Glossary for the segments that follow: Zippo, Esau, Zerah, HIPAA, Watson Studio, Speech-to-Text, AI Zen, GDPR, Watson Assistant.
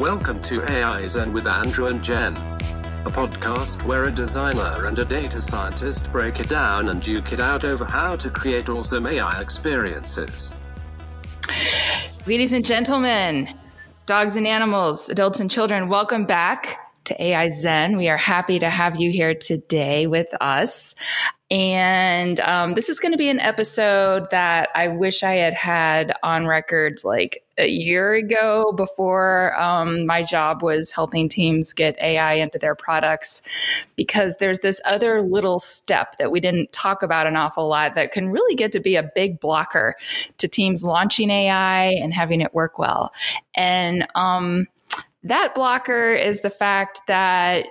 Welcome to AI Zen with Andrew and Jen, a podcast where a designer and a data scientist break it down and duke it out over how to create awesome AI experiences. Ladies and gentlemen, dogs and animals, adults and children, welcome back to AI Zen. We are happy to have you here today with us. And this is going to be an episode that I wish I had on record like a year ago before my job was helping teams get AI into their products, because there's this other little step that we didn't talk about an awful lot that can really get to be a big blocker to teams launching AI and having it work well. And that blocker is the fact that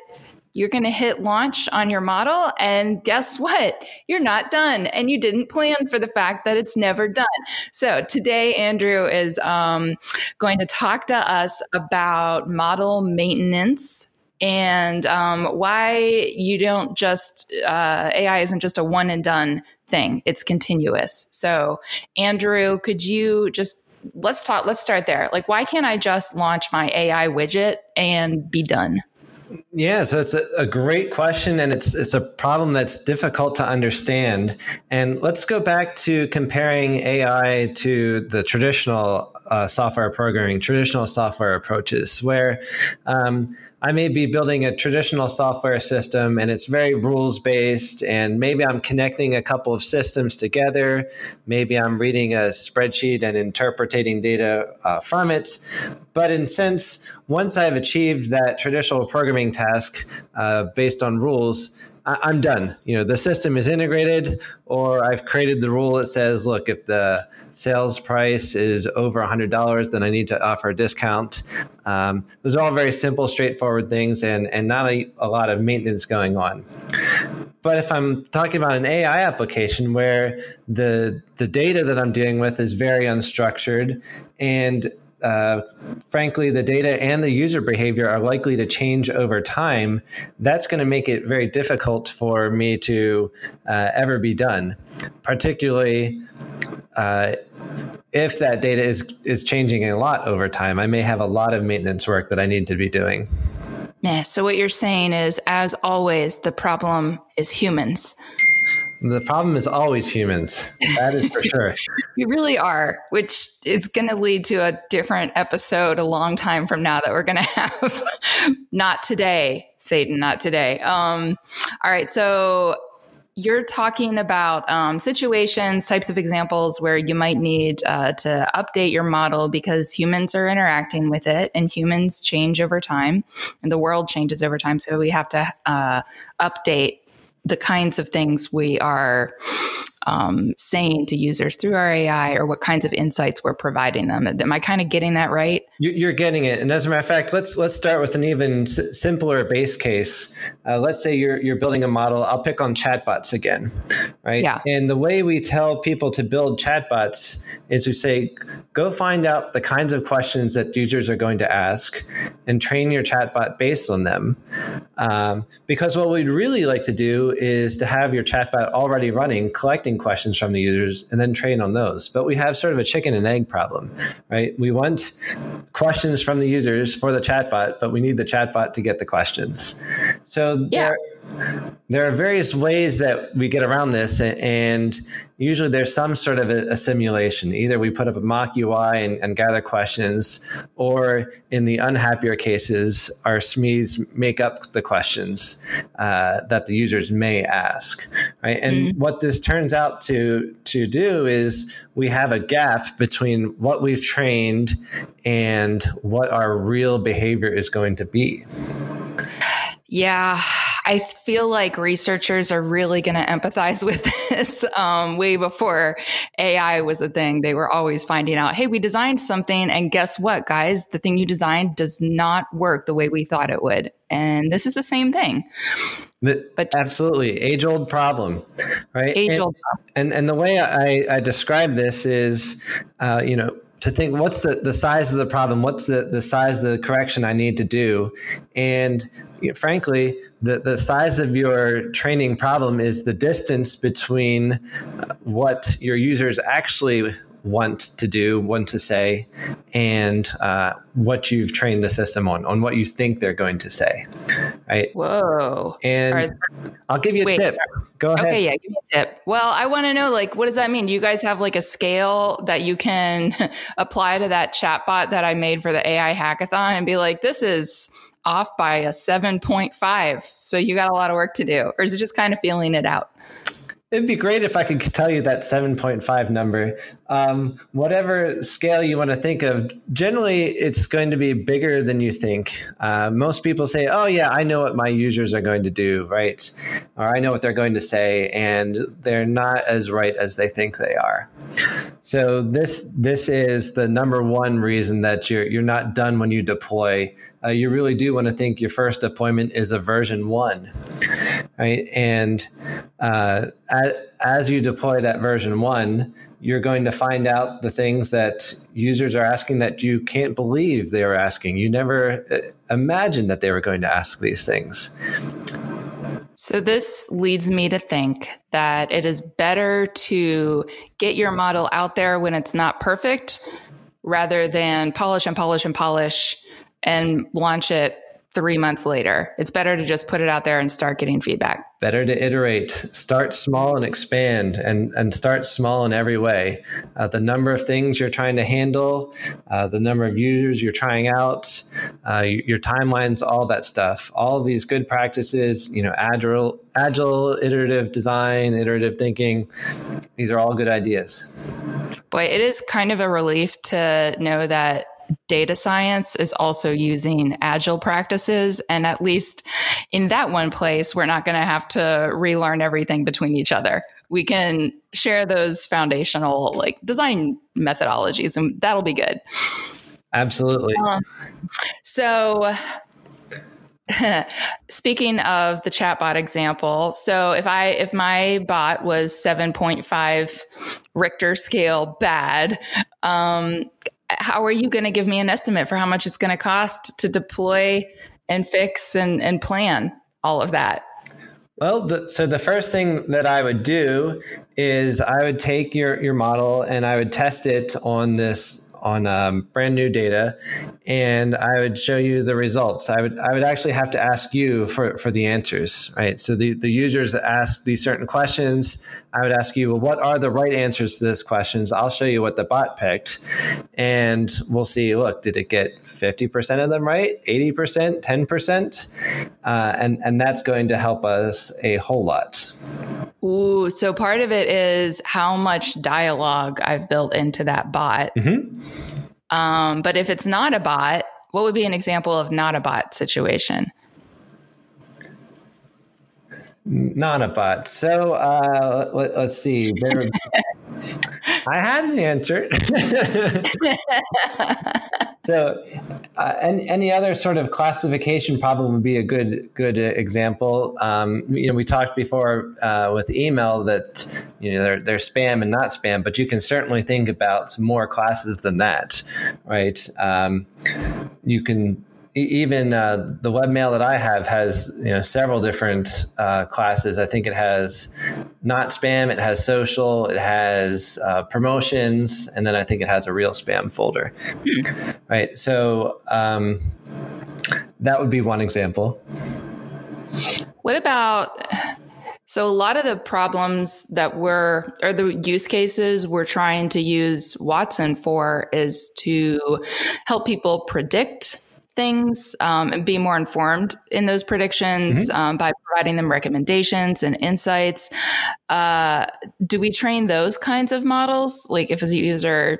you're going to hit launch on your model, and guess what? You're not done, and you didn't plan for the fact that it's never done. So today, Andrew is going to talk to us about model maintenance and why you don't just AI isn't just a one and done thing; it's continuous. So, Andrew, could you just let's start there. Like, why can't I just launch my AI widget and be done? Yeah, so it's a great question, and it's a problem that's difficult to understand. And let's go back to comparing AI to the traditional software programming, traditional software approaches, where I may be building a traditional software system, and it's very rules-based, and maybe I'm connecting a couple of systems together. Maybe I'm reading a spreadsheet and interpreting data from it. But in sense, once I've achieved that traditional programming task based on rules, I'm done. You know, the system is integrated, or I've created the rule that says, look, if the sales price is over $100, then I need to offer a discount. Those are all very simple, straightforward things, and not a lot of maintenance going on. But if I'm talking about an AI application where the data that I'm dealing with is very unstructured, and frankly, the data and the user behavior are likely to change over time, that's going to make it very difficult for me to ever be done, particularly if that data is changing a lot over time. I may have a lot of maintenance work that I need to be doing. Yeah, so what you're saying is, as always, the problem is humans. The problem is always humans. That is for sure. You really are, which is going to lead to a different episode a long time from now that we're going to have. Not today, Satan, not today. All right. So you're talking about situations, types of examples where you might need to update your model because humans are interacting with it, and humans change over time, and the world changes over time. So we have to update the kinds of things we are saying to users through our AI, or what kinds of insights we're providing them. Am I kind of getting that right? You're getting it. And as a matter of fact, let's start with an even simpler base case. Let's say you're building a model. I'll pick on chatbots again, right? Yeah. And the way we tell people to build chatbots is we say, go find out the kinds of questions that users are going to ask and train your chatbot based on them. Because what we'd really like to do is to have your chatbot already running, collecting questions from the users, and then train on those. But we have sort of a chicken and egg problem, right? We want questions from the users for the chatbot, but we need the chatbot to get the questions. So yeah. There are various ways that we get around this, and usually there's some sort of a simulation. Either we put up a mock UI and gather questions, or in the unhappier cases, our SMEs make up the questions that the users may ask, right? And what this turns out to do is we have a gap between what we've trained and what our real behavior is going to be. Yeah. I feel like researchers are really going to empathize with this. Way before AI was a thing, they were always finding out, hey, we designed something, and guess what, guys? The thing you designed does not work the way we thought it would. And this is the same thing. But absolutely. Age-old problem, right? Age-old problem. And the way I describe this is, to think, what's the size of the problem? What's the size of the correction I need to do? And frankly, the size of your training problem is the distance between what your users actually want to do, want to say, and what you've trained the system on what you think they're going to say. Right? Whoa. And I'll give you a tip. Go ahead. Okay, yeah, give me a tip. Well, I want to know, like, what does that mean? Do you guys have like a scale that you can apply to that chatbot that I made for the AI hackathon and be like, this is off by a 7.5. So you got a lot of work to do. Or is it just kind of feeling it out? It'd be great if I could tell you that 7.5 number. Whatever scale you want to think of, generally it's going to be bigger than you think. Most people say, oh yeah, I know what my users are going to do, right? Or I know what they're going to say, and they're not as right as they think they are. So this is the number one reason that you're not done when you deploy. You really do want to think your first deployment is a version 1, right? And as you deploy that version 1, you're going to find out the things that users are asking that you can't believe they are asking. You never imagined that they were going to ask these things. So this leads me to think that it is better to get your model out there when it's not perfect rather than polish and polish and polish and launch it 3 months later. It's better to just put it out there and start getting feedback. Better to iterate, start small and expand, and start small in every way. The number of things you're trying to handle, the number of users you're trying out, your timelines, all that stuff. All of these good practices, agile, iterative design, iterative thinking, these are all good ideas. Boy, it is kind of a relief to know that data science is also using agile practices. And at least in that one place, we're not going to have to relearn everything between each other. We can share those foundational like design methodologies, and that'll be good. Absolutely. Speaking of the chatbot example, so if my bot was 7.5 Richter scale bad, how are you going to give me an estimate for how much it's going to cost to deploy and fix and plan all of that? Well, so the first thing that I would do is I would take your model and I would test it on brand new data, and I would show you the results. I would actually have to ask you for the answers, right? So the users that ask these certain questions, I would ask you, well, what are the right answers to these questions? I'll show you what the bot picked, and we'll see, look, did it get 50% of them right, 80%, 10%? And that's going to help us a whole lot. Ooh, so part of it is how much dialogue I've built into that bot. Mm-hmm. But if it's not a bot, what would be an example of not a bot situation? Not a bot. So let's see. I had an answer. So any other sort of classification problem would be a good example. We talked before with email that they're spam and not spam, but you can certainly think about more classes than that, right? You can even the webmail that I have has several different classes. I think it has not spam, it has social, it has promotions, and then I think it has a real spam folder. Right. So that would be one example. What about? So a lot of the problems or the use cases we're trying to use Watson for is to help people predict things and be more informed in those predictions by providing them recommendations and insights. Do we train those kinds of models? Like if a user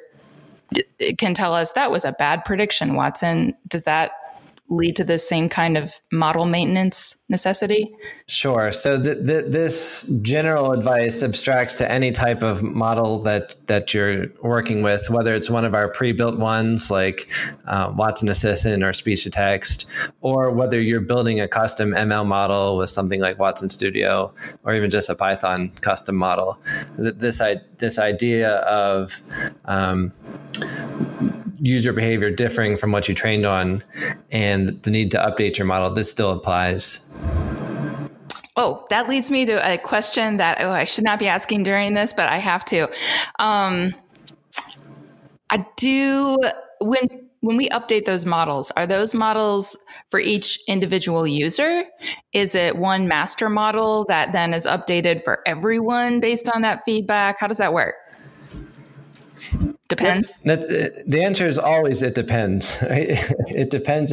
can tell us that was a bad prediction, Watson, does that lead to the same kind of model maintenance necessity? Sure. So this general advice abstracts to any type of model that you're working with, whether it's one of our pre-built ones like Watson Assistant or Speech-to-Text, or whether you're building a custom ML model with something like Watson Studio, or even just a Python custom model. This idea of user behavior differing from what you trained on and the need to update your model, this still applies. Oh, that leads me to a question that I should not be asking during this, but I have to. I do. When we update those models, are those models for each individual user? Is it one master model that then is updated for everyone based on that feedback? How does that work? Depends? The answer is always it depends. Right? It depends.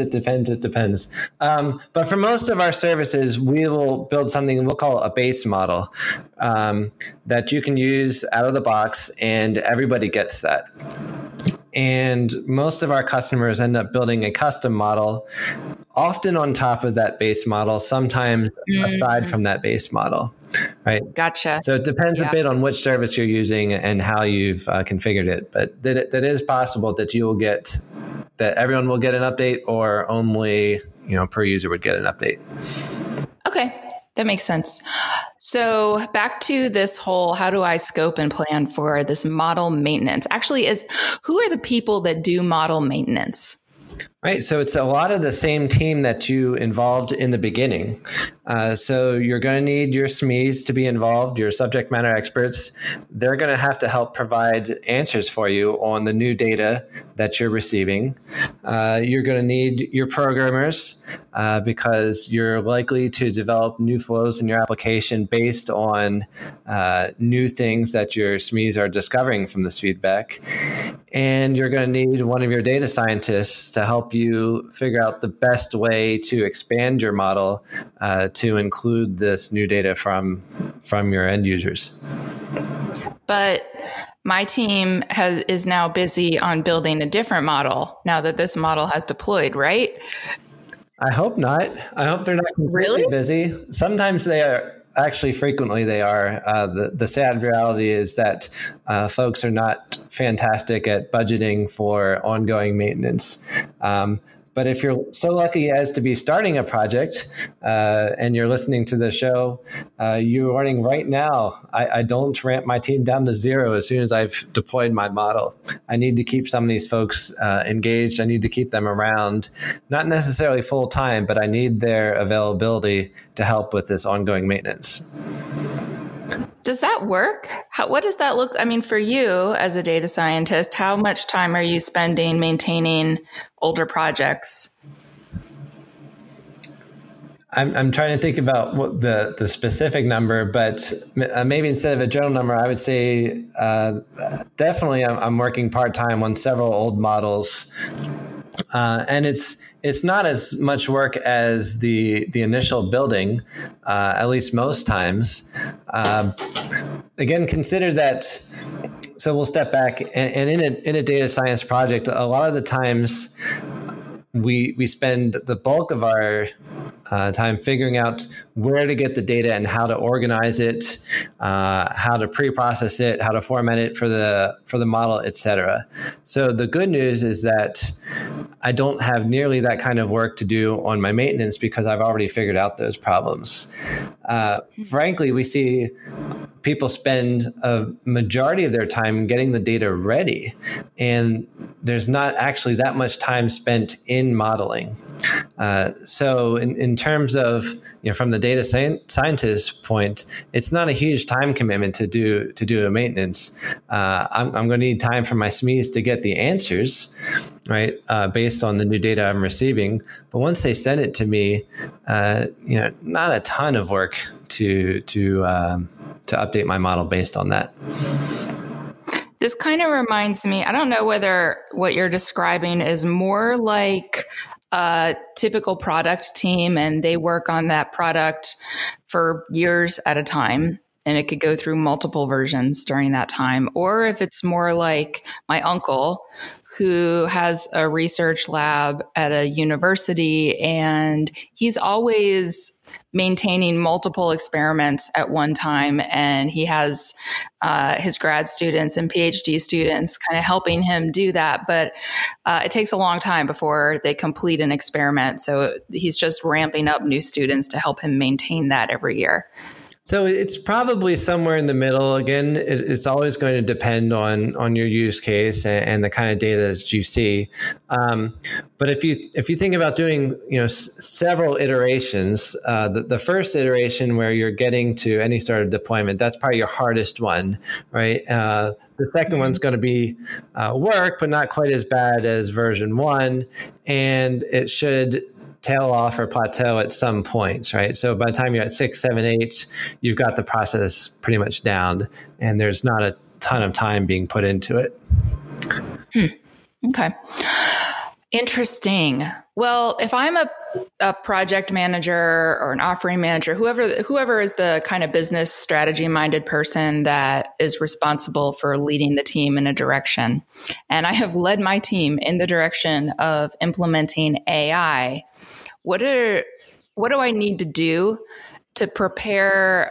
But for most of our services, we will build something we'll call a base model that you can use out of the box, and everybody gets that. And most of our customers end up building a custom model, often on top of that base model, sometimes aside from that base model, right? Gotcha. So it depends a bit on which service you're using and how you've configured it. But that is possible that you will get, that everyone will get an update, or only, per user would get an update. Okay. That makes sense. So back to this whole, how do I scope and plan for this model maintenance? Actually, who are the people that do model maintenance? Right. So it's a lot of the same team that you involved in the beginning. So you're going to need your SMEs to be involved, your subject matter experts. They're going to have to help provide answers for you on the new data that you're receiving. You're going to need your programmers because you're likely to develop new flows in your application based on new things that your SMEs are discovering from this feedback. And you're going to need one of your data scientists to help you figure out the best way to expand your model to include this new data from your end users. But my team is now busy on building a different model now that this model has deployed, right? I hope not. I hope they're not really busy. Sometimes they are. Actually, frequently they are. The sad reality is that folks are not fantastic at budgeting for ongoing maintenance. But if you're so lucky as to be starting a project and you're listening to the show, you're learning right now, I don't ramp my team down to zero as soon as I've deployed my model. I need to keep some of these folks engaged. I need to keep them around, not necessarily full time, but I need their availability to help with this ongoing maintenance. Does that work? What does that look? I mean, for you as a data scientist, how much time are you spending maintaining older projects? I'm trying to think about what the specific number, but maybe instead of a general number, I would say definitely I'm working part-time on several old models. And it's not as much work as the initial building, at least most times. Again, consider that. So we'll step back, and in a data science project, a lot of the times we spend the bulk of our time figuring out where to get the data and how to organize it, how to pre-process it, how to format it for the model, etc. So the good news is that I don't have nearly that kind of work to do on my maintenance because I've already figured out those problems. Frankly, we see people spend a majority of their time getting the data ready, and there's not actually that much time spent in modeling. So in terms of, from the data scientist's point, it's not a huge time commitment to do a maintenance. I'm going to need time for my SMEs to get the answers, right, based on the new data I'm receiving. But once they send it to me, not a ton of work to update my model based on that. This kind of reminds me, I don't know whether what you're describing is more like a typical product team and they work on that product for years at a time, and it could go through multiple versions during that time, or if it's more like my uncle who has a research lab at a university and he's always maintaining multiple experiments at one time, and he has his grad students and PhD students kind of helping him do that. But it takes a long time before they complete an experiment. So he's just ramping up new students to help him maintain that every year. So it's probably somewhere in the middle. Again, it's always going to depend on your use case and the kind of data that you see. But if you think about doing several iterations, the first iteration where you're getting to any sort of deployment, that's probably your hardest one, right? The second one's going to be work, but not quite as bad as version one, and it should tail off or plateau at some points, right? So by the time you're at 6, 7, 8, you've got the process pretty much down, and there's not a ton of time being put into it. Okay. Interesting. Well, if I'm a project manager or an offering manager, whoever is the kind of business strategy-minded person that is responsible for leading the team in a direction, and I have led my team in the direction of implementing AI, what do I need to do to prepare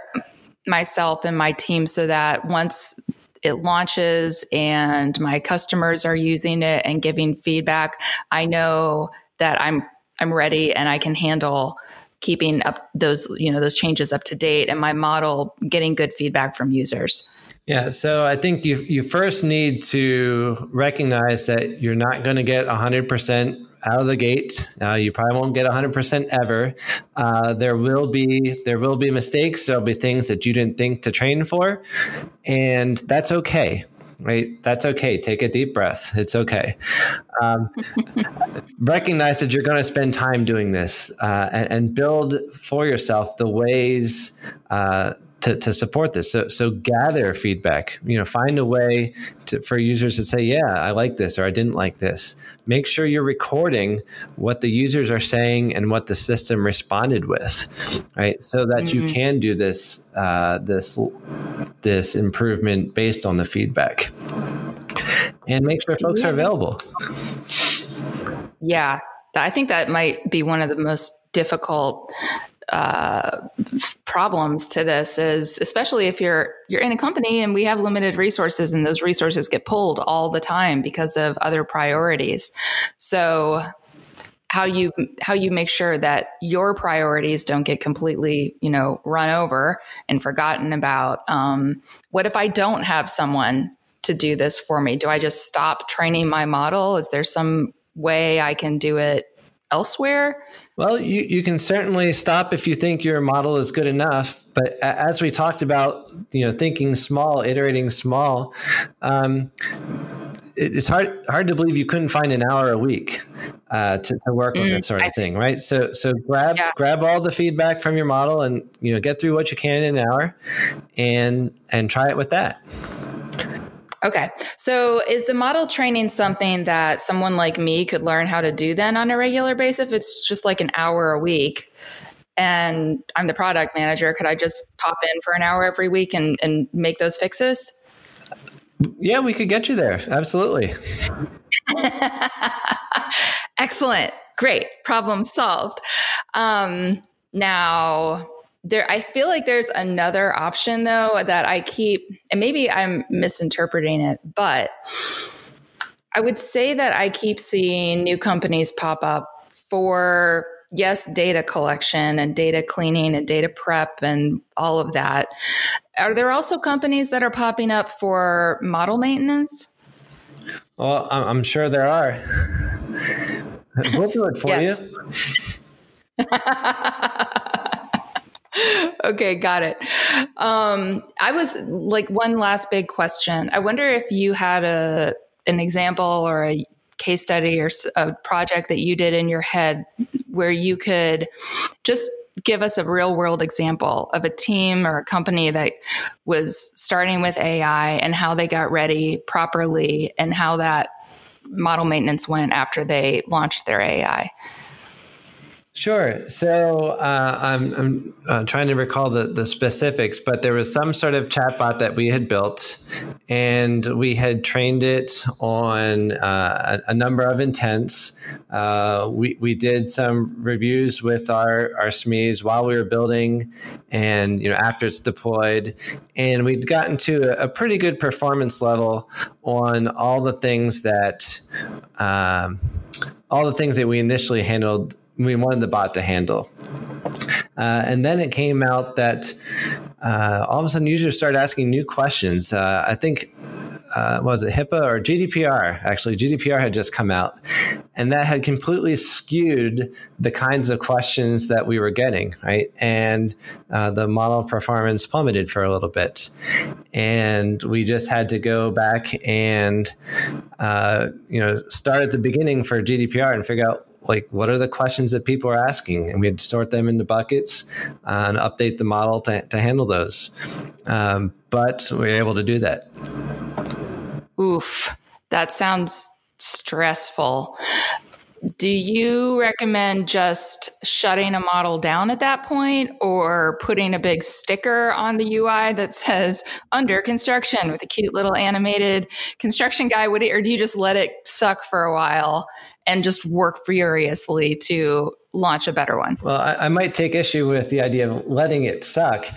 myself and my team so that once it launches and my customers are using it and giving feedback, I know that I'm ready and I can handle keeping up those changes up to date and my model getting good feedback from users? Yeah, so I think you first need to recognize that you're not going to get 100% out of the gate. You probably won't get 100% ever. There will be mistakes. There'll be things that you didn't think to train for, and that's okay. Right? That's okay. Take a deep breath. It's okay. Recognize that you're going to spend time doing this, and build for yourself the ways to support this. So gather feedback, find a way for users to say, yeah, I like this, or I didn't like this. Make sure you're recording what the users are saying and what the system responded with, right? So that you can do this, this improvement based on the feedback, and make sure folks are available. Yeah. I think that might be one of the most difficult problems to this is, especially if you're in a company and we have limited resources, and those resources get pulled all the time because of other priorities. So how you make sure that your priorities don't get completely, run over and forgotten about. What if I don't have someone to do this for me? Do I just stop training my model? Is there some way I can do it elsewhere? Well, you can certainly stop if you think your model is good enough. But as we talked about, thinking small, iterating small, it's hard to believe you couldn't find an hour a week to work on that sort of thing, right? So grab all the feedback from your model, and get through what you can in an hour, and try it with that. Okay. So is the model training something that someone like me could learn how to do then on a regular basis? If it's just like an hour a week and I'm the product manager, could I just pop in for an hour every week and make those fixes? Yeah, we could get you there. Absolutely. Excellent. Great. Problem solved. Now, I feel like there's another option though that I keep, and maybe I'm misinterpreting it, but I would say that I keep seeing new companies pop up for, yes, data collection and data cleaning and data prep and all of that. Are there also companies that are popping up for model maintenance? Well, I'm sure there are. We'll do it for you. Okay, got it. I was like, one last big question. I wonder if you had an example or a case study or a project that you did in your head where you could just give us a real world example of a team or a company that was starting with AI and how they got ready properly and how that model maintenance went after they launched their AI. Sure. So I'm trying to recall the specifics, but there was some sort of chatbot that we had built, and we had trained it on a number of intents. We did some reviews with our SMEs while we were building, and after it's deployed, and we'd gotten to a pretty good performance level on all the things that we initially handled. We wanted the bot to handle. And then it came out that all of a sudden users start asking new questions. I think, was it HIPAA or GDPR? Actually, GDPR had just come out, and that had completely skewed the kinds of questions that we were getting, right? And the model performance plummeted for a little bit. And we just had to go back and, start at the beginning for GDPR and figure out, like, what are the questions that people are asking? And we had to sort them into buckets and update the model to handle those. But we were able to do that. Oof, that sounds stressful. Do you recommend just shutting a model down at that point, or putting a big sticker on the UI that says under construction with a cute little animated construction guy? Or do you just let it suck for a while and just work furiously to launch a better one? Well, I might take issue with the idea of letting it suck.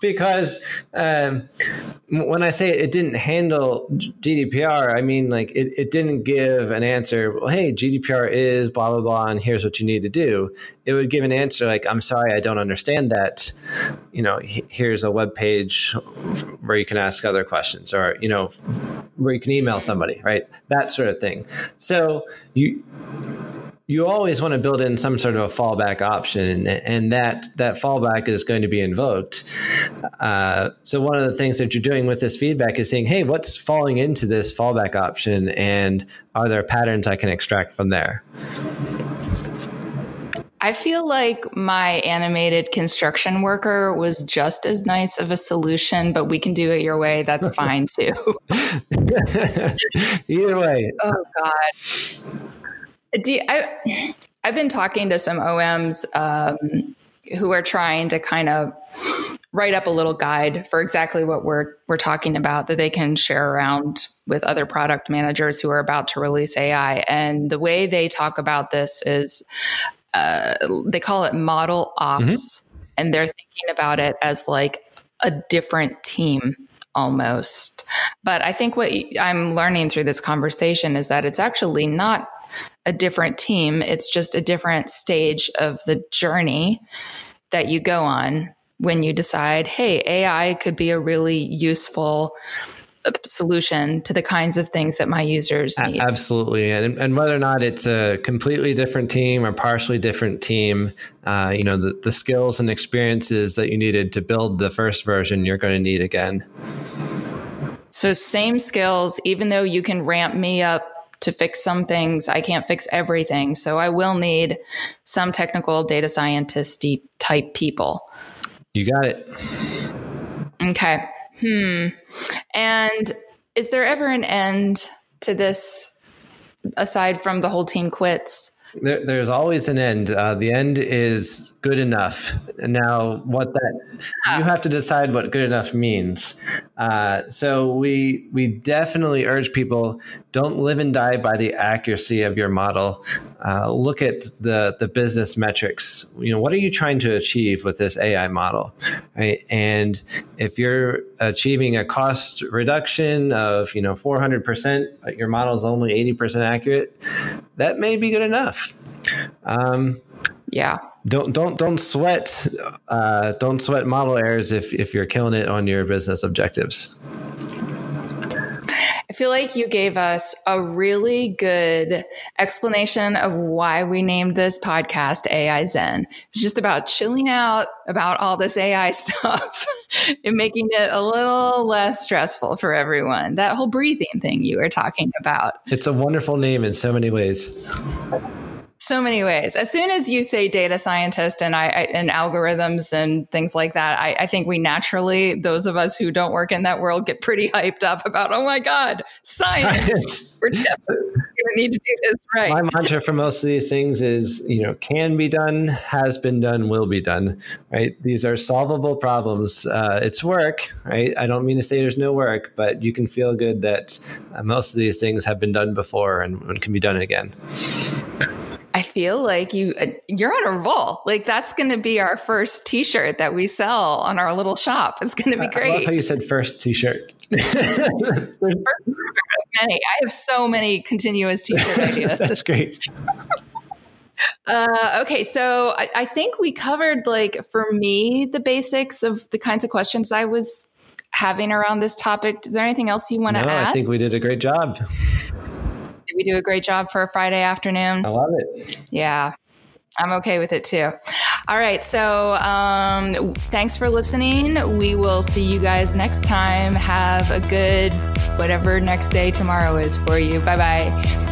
Because when I say it didn't handle GDPR, I mean, like, it didn't give an answer, well, hey, GDPR is blah, blah, blah, and here's what you need to do. It would give an answer like, I'm sorry, I don't understand that. Here's a web page where you can ask other questions, or, where you can email somebody, right? That sort of thing. So you always want to build in some sort of a fallback option, and that fallback is going to be invoked. So one of the things that you're doing with this feedback is saying, hey, what's falling into this fallback option, and are there patterns I can extract from there? I feel like my animated construction worker was just as nice of a solution, but we can do it your way. That's fine too. Either way. Oh God. I've been talking to some OMs who are trying to kind of write up a little guide for exactly what we're talking about, that they can share around with other product managers who are about to release AI. And the way they talk about this is, they call it model ops, and they're thinking about it as like a different team almost. But I think what I'm learning through this conversation is that it's actually not a different team. It's just a different stage of the journey that you go on when you decide, hey, AI could be a really useful solution to the kinds of things that my users need. Absolutely. And whether or not it's a completely different team or partially different team, the skills and experiences that you needed to build the first version, you're going to need again. So same skills, even though you can ramp me up to fix some things, I can't fix everything. So I will need some technical data scientist type people. You got it. Okay. And is there ever an end to this, aside from the whole team quits? There's always an end. The end is good enough. Now, you have to decide what good enough means. So we definitely urge people, don't live and die by the accuracy of your model. Look at the business metrics. What are you trying to achieve with this AI model, right? And if you're achieving a cost reduction of 400%, but your model is only 80% accurate, that may be good enough. Yeah. Don't sweat model errors if you're killing it on your business objectives. I feel like you gave us a really good explanation of why we named this podcast AI Zen. It's just about chilling out about all this AI stuff and making it a little less stressful for everyone. That whole breathing thing you were talking about. It's a wonderful name in so many ways. So many ways. As soon as you say data scientist and and algorithms and things like that, I think we naturally, those of us who don't work in that world, get pretty hyped up about, oh my God, science. We're definitely going to need to do this right. My mantra for most of these things is, can be done, has been done, will be done, right? These are solvable problems. It's work, right? I don't mean to say there's no work, but you can feel good that most of these things have been done before and can be done again. I feel like you're on a roll. Like, that's going to be our first T-shirt that we sell on our little shop. It's going to be great. I love how you said first T-shirt. First of many. I have so many continuous T-shirt ideas. That's great. Okay. So I think we covered, like, for me, the basics of the kinds of questions I was having around this topic. Is there anything else you want to add? I think we did a great job. Did we do a great job for a Friday afternoon? I love it. Yeah. I'm okay with it too. All right. So thanks for listening. We will see you guys next time. Have a good whatever next day tomorrow is for you. Bye-bye.